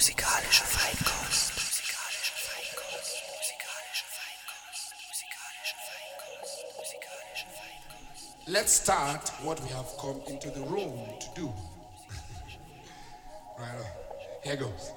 Musikalische Feinkost. Let's start what we have come into the room to do. Right on. Here goes.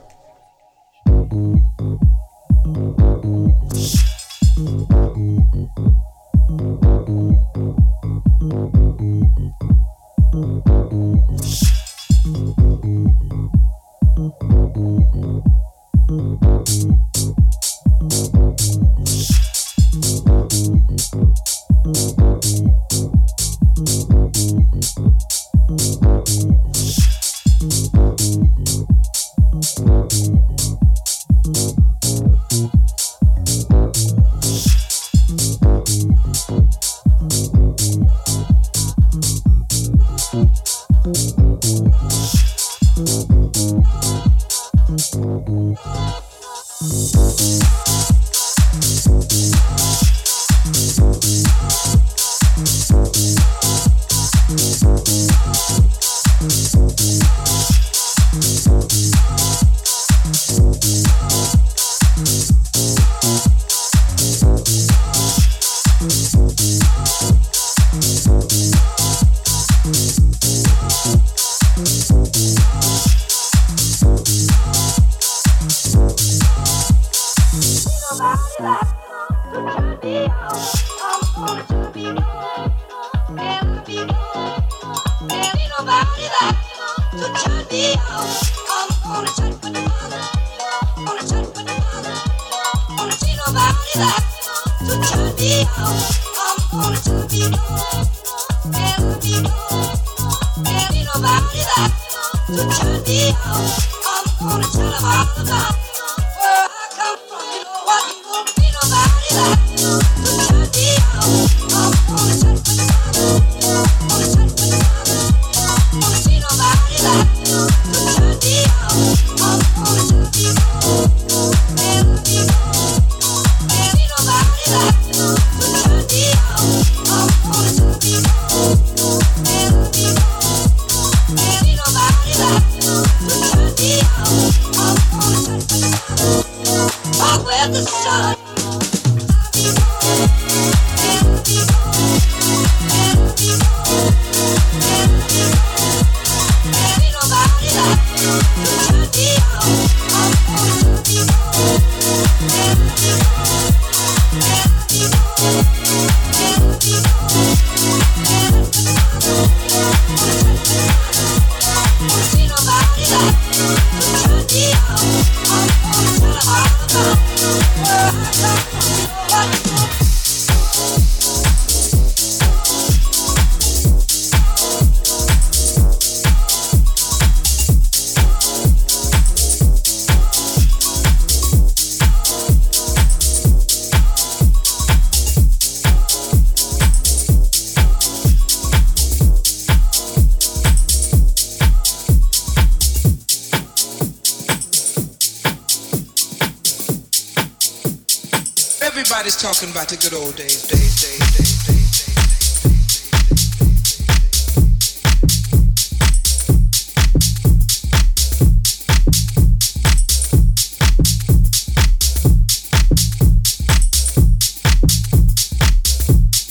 Everybody's talking about the good old days. Everybody's talking about the good old days.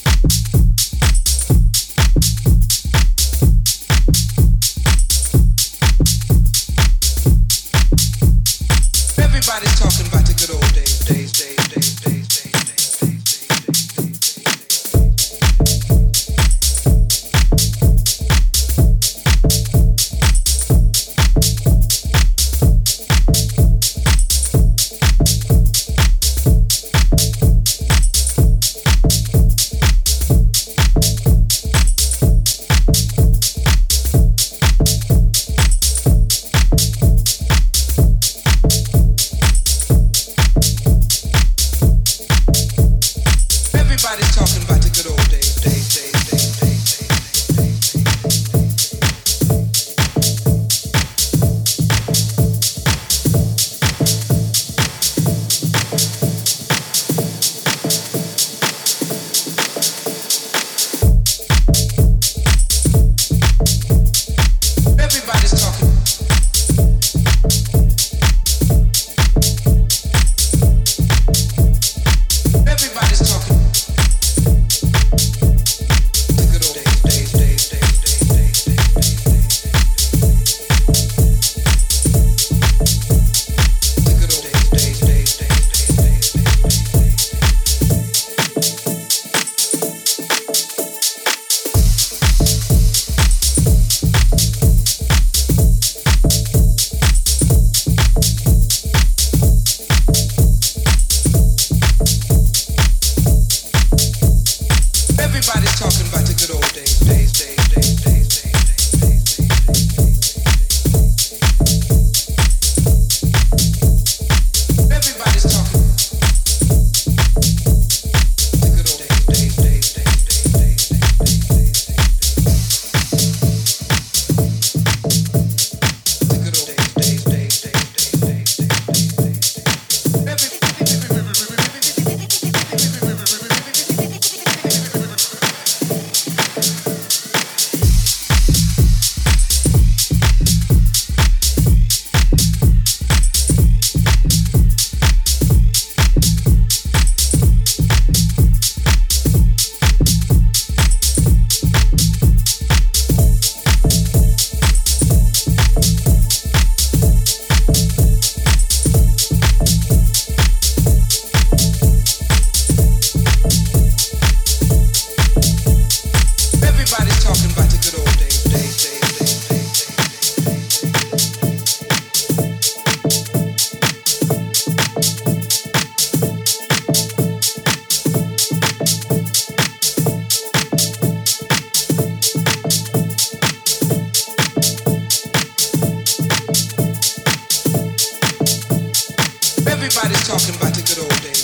Everybody's talking about the good old days.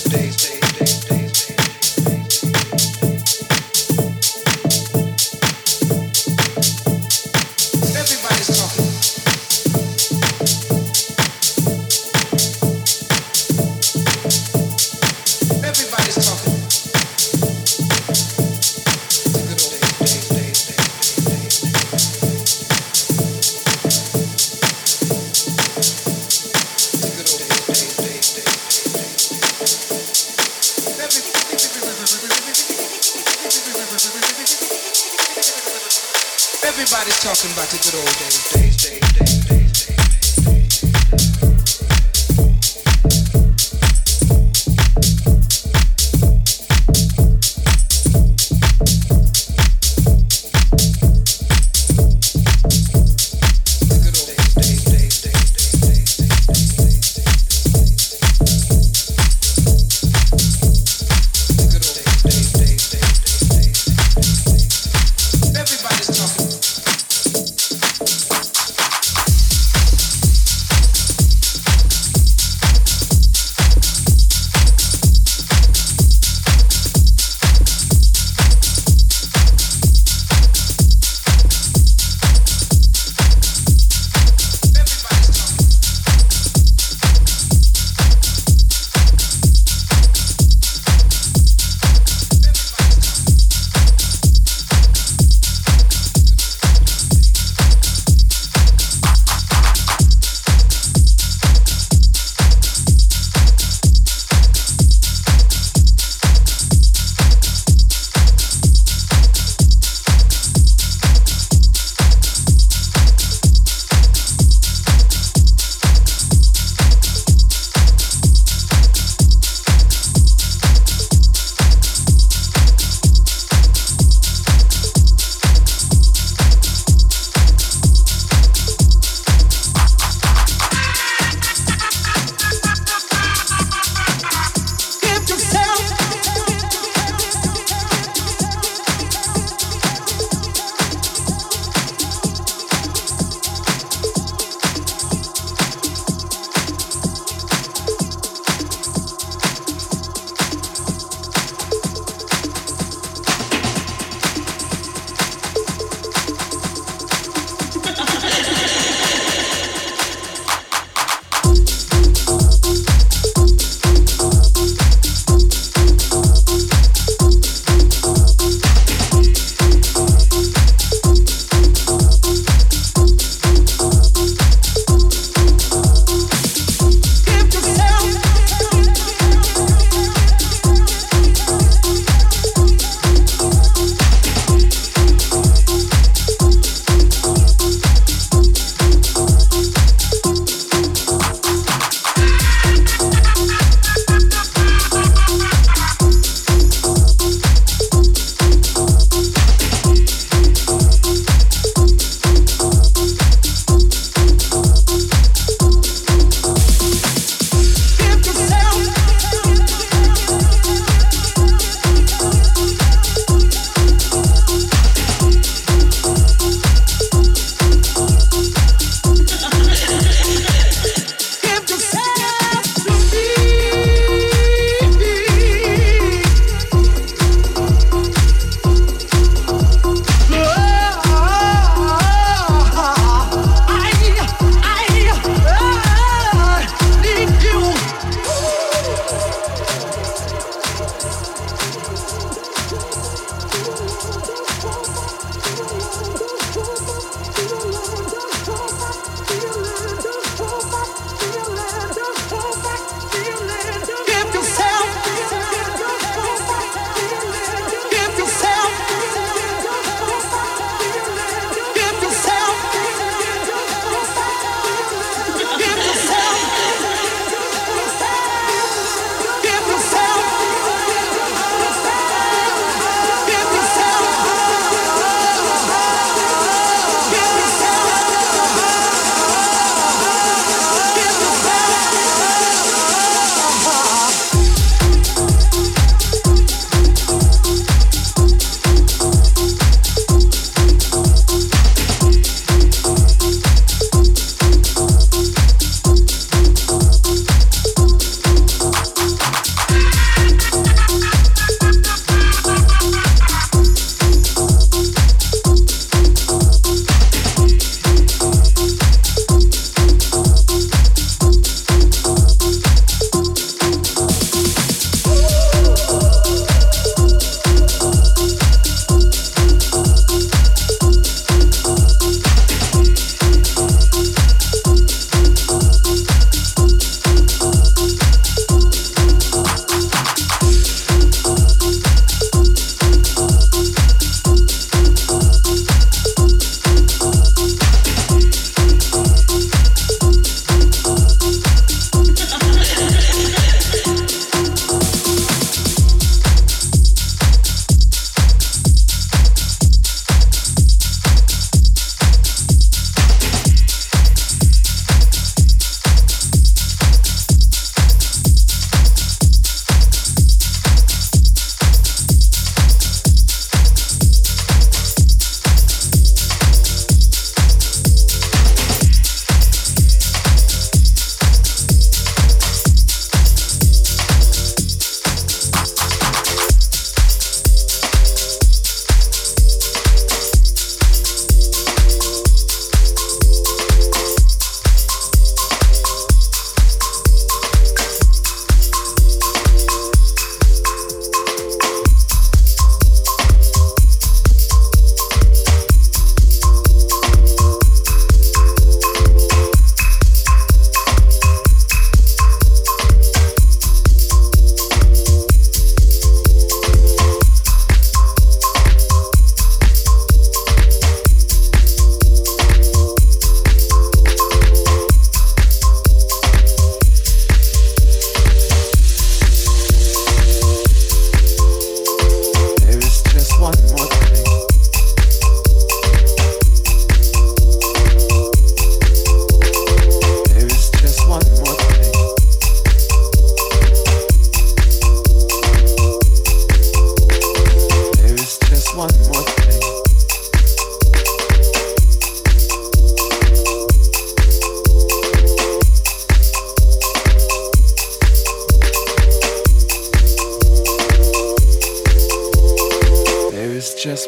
Everybody's talking about the good old days. Everybody's talking.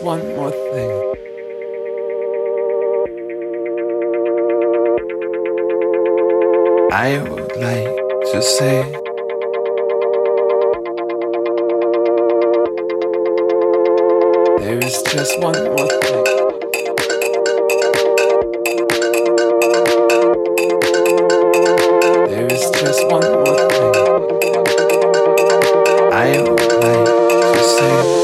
just one more thing. I would like to say there is just one more thing. There is just one more thing. I would like to say.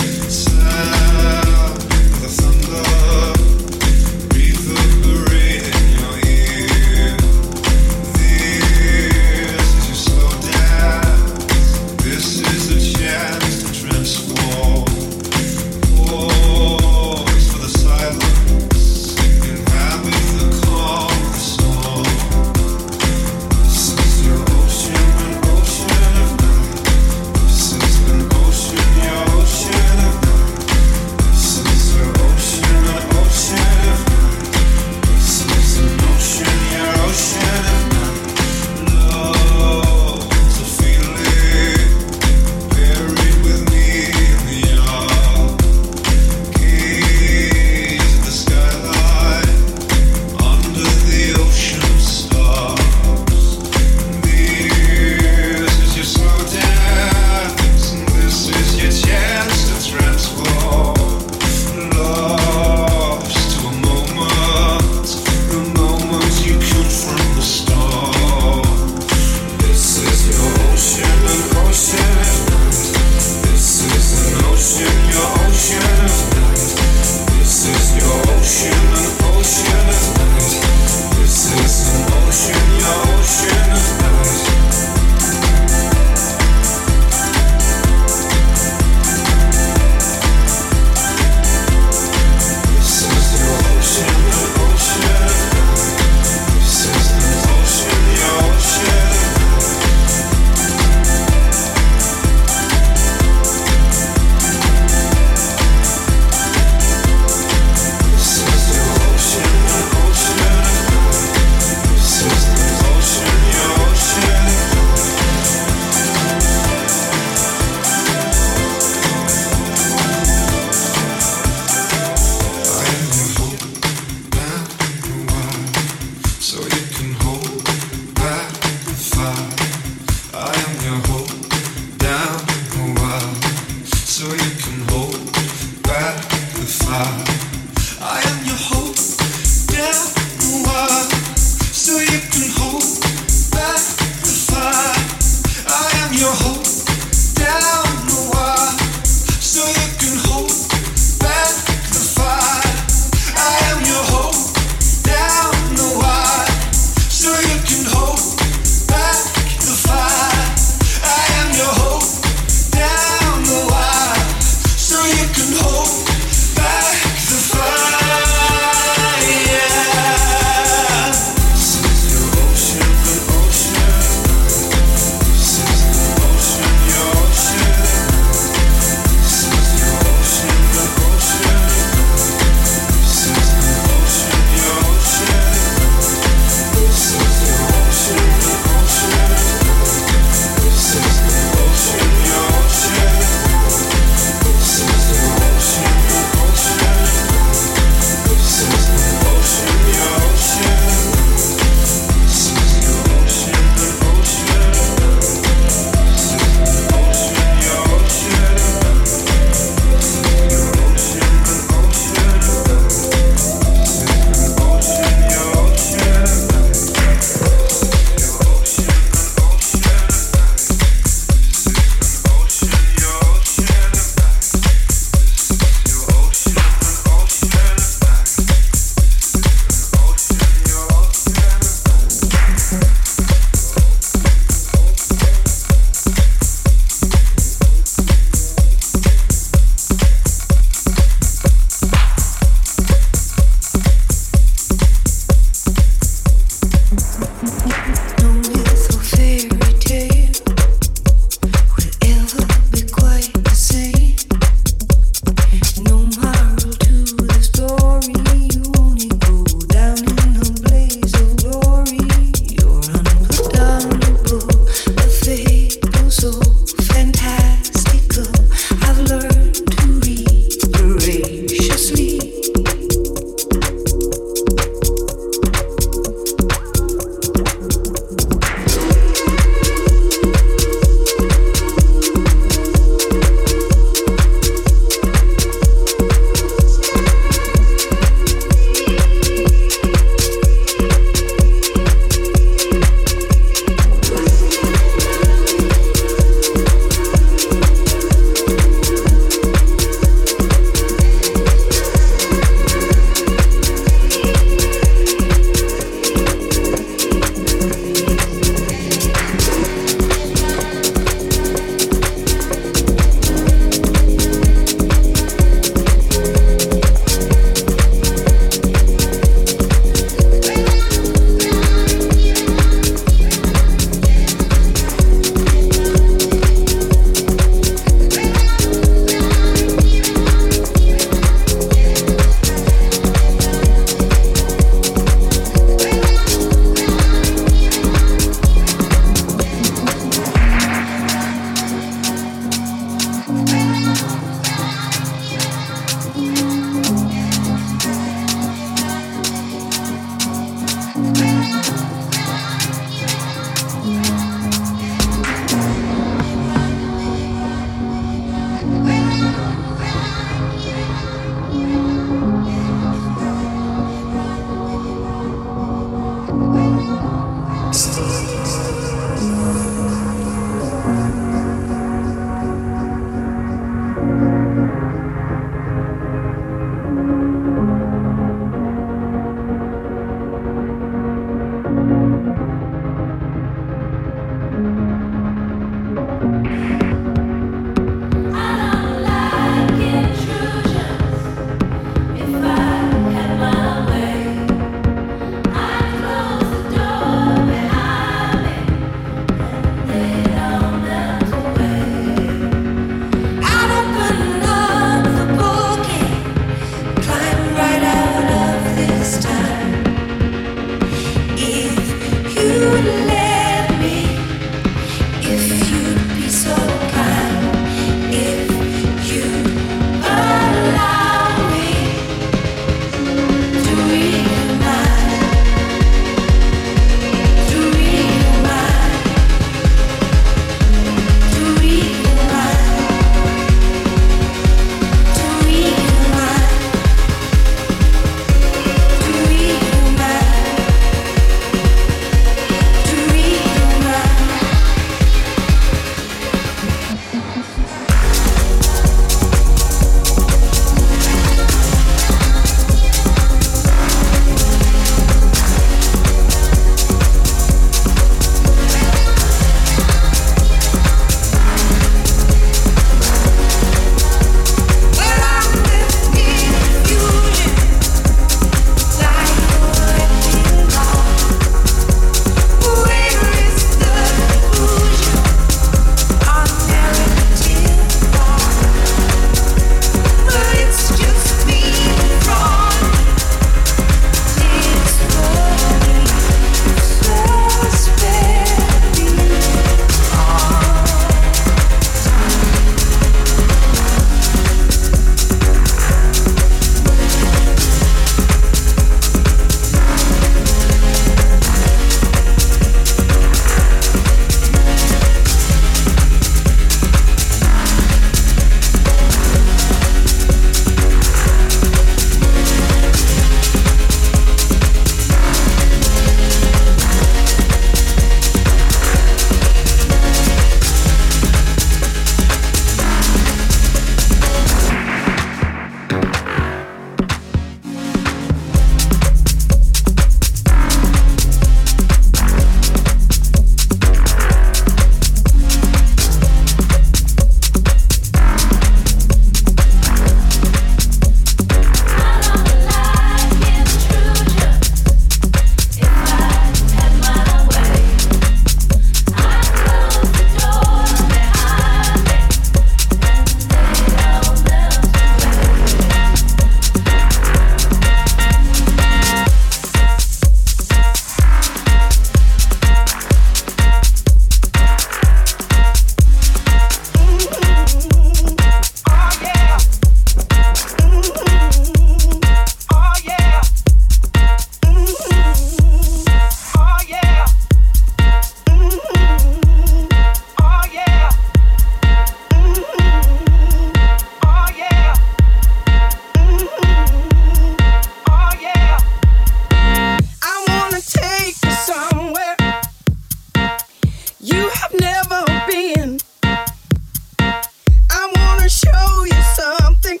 you have never been. I wanna show you something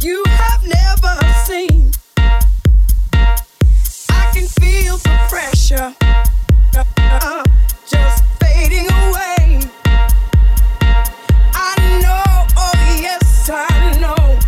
you have never seen. I can feel the pressure just fading away. I know, oh yes I know.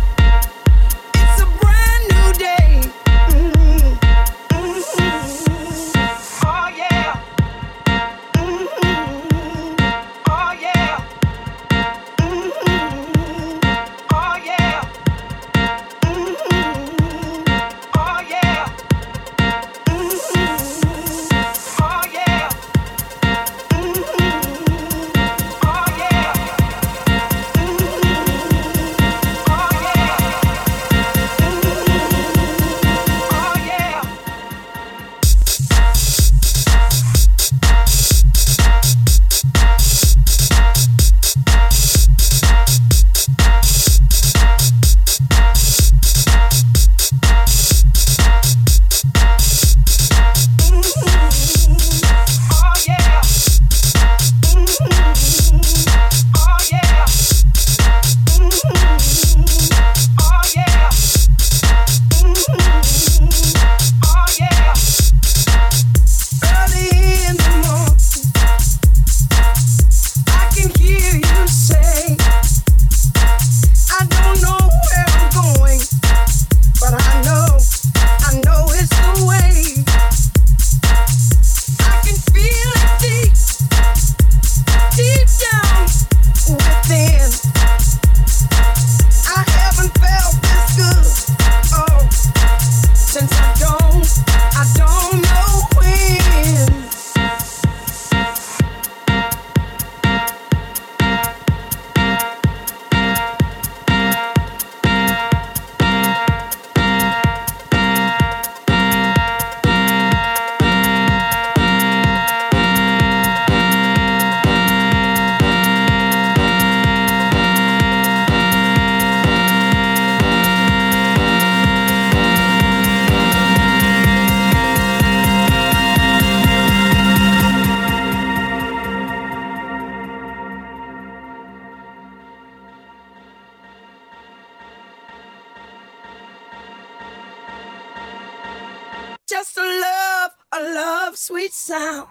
Just a love, sweet sound.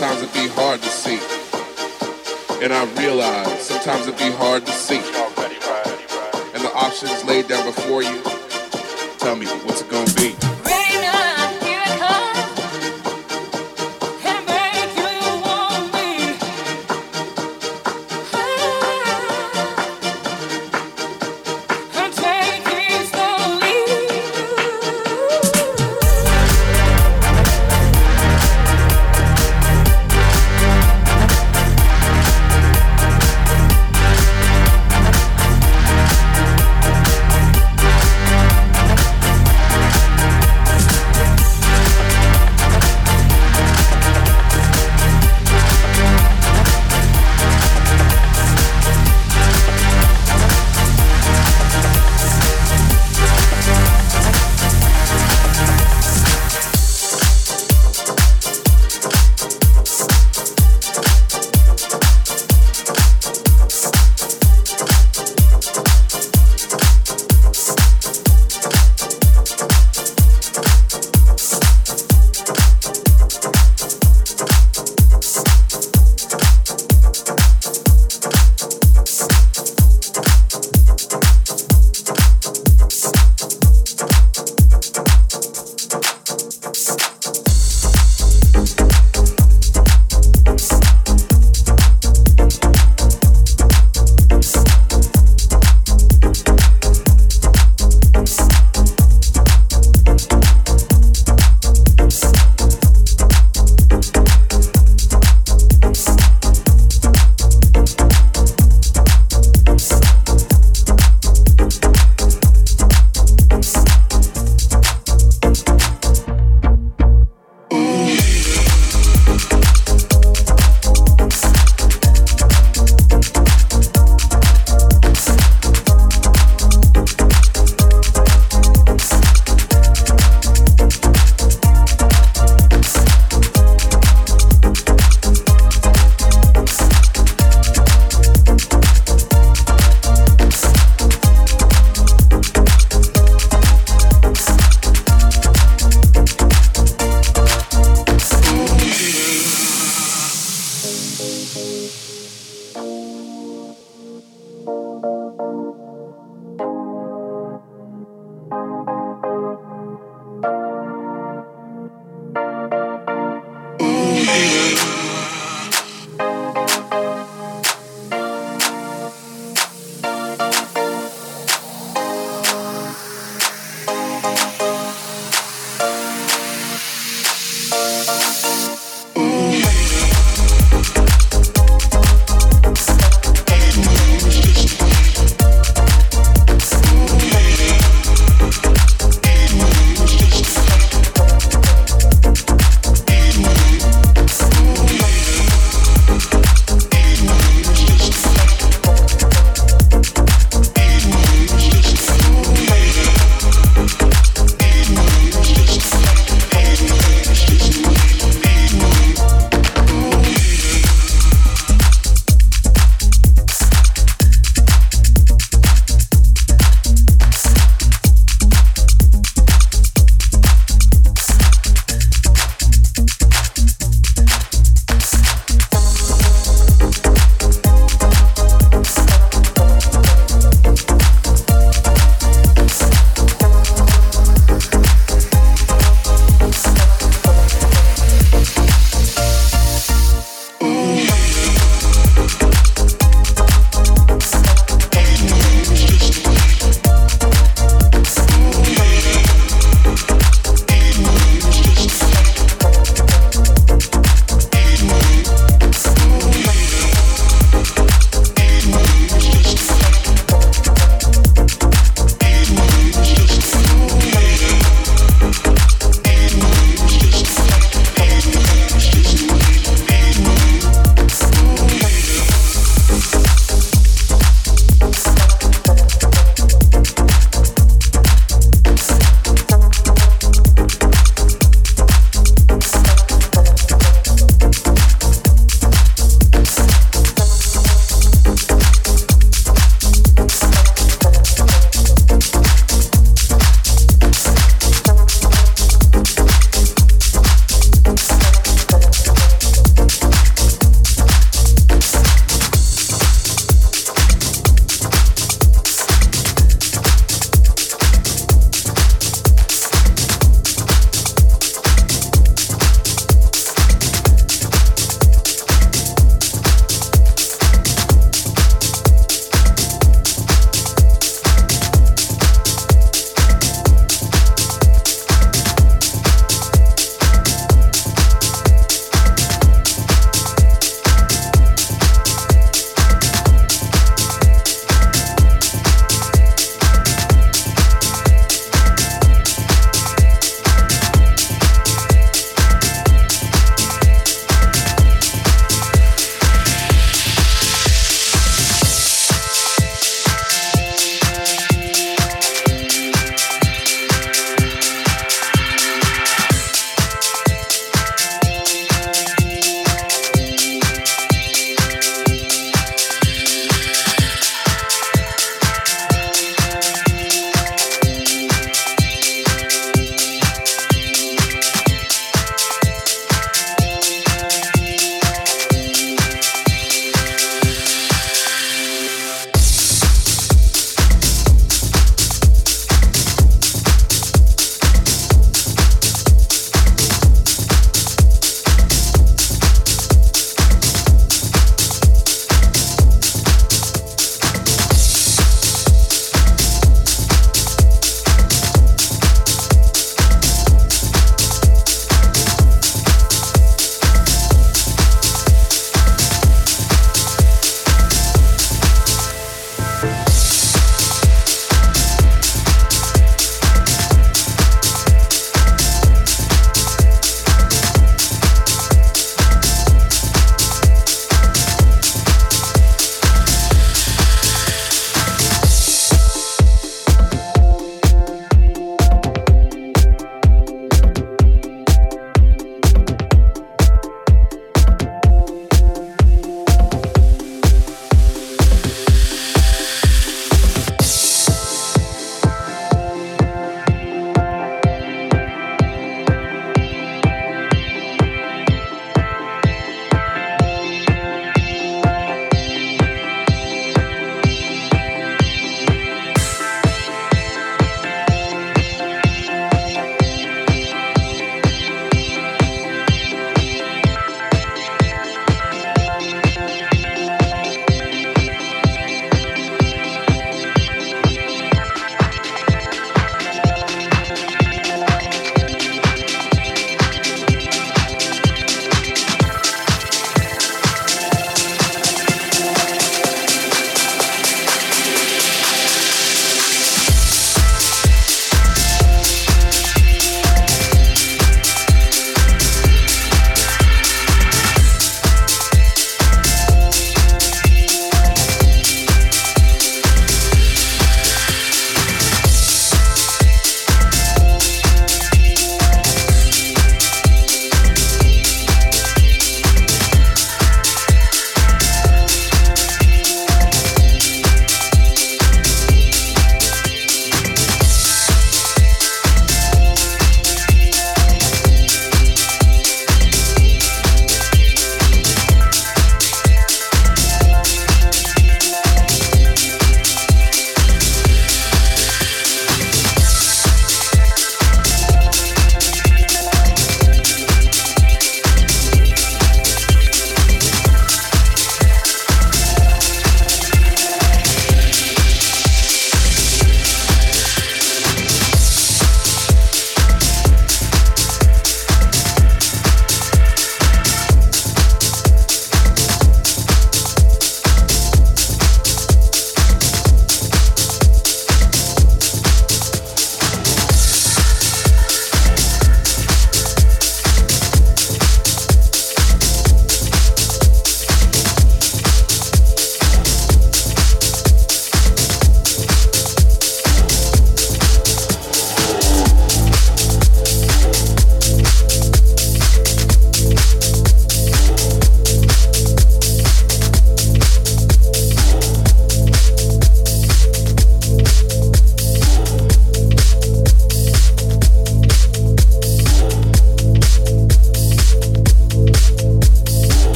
sometimes it be hard to see. And I realize sometimes it be hard to see. And the options laid down before you, tell me what's it gonna be.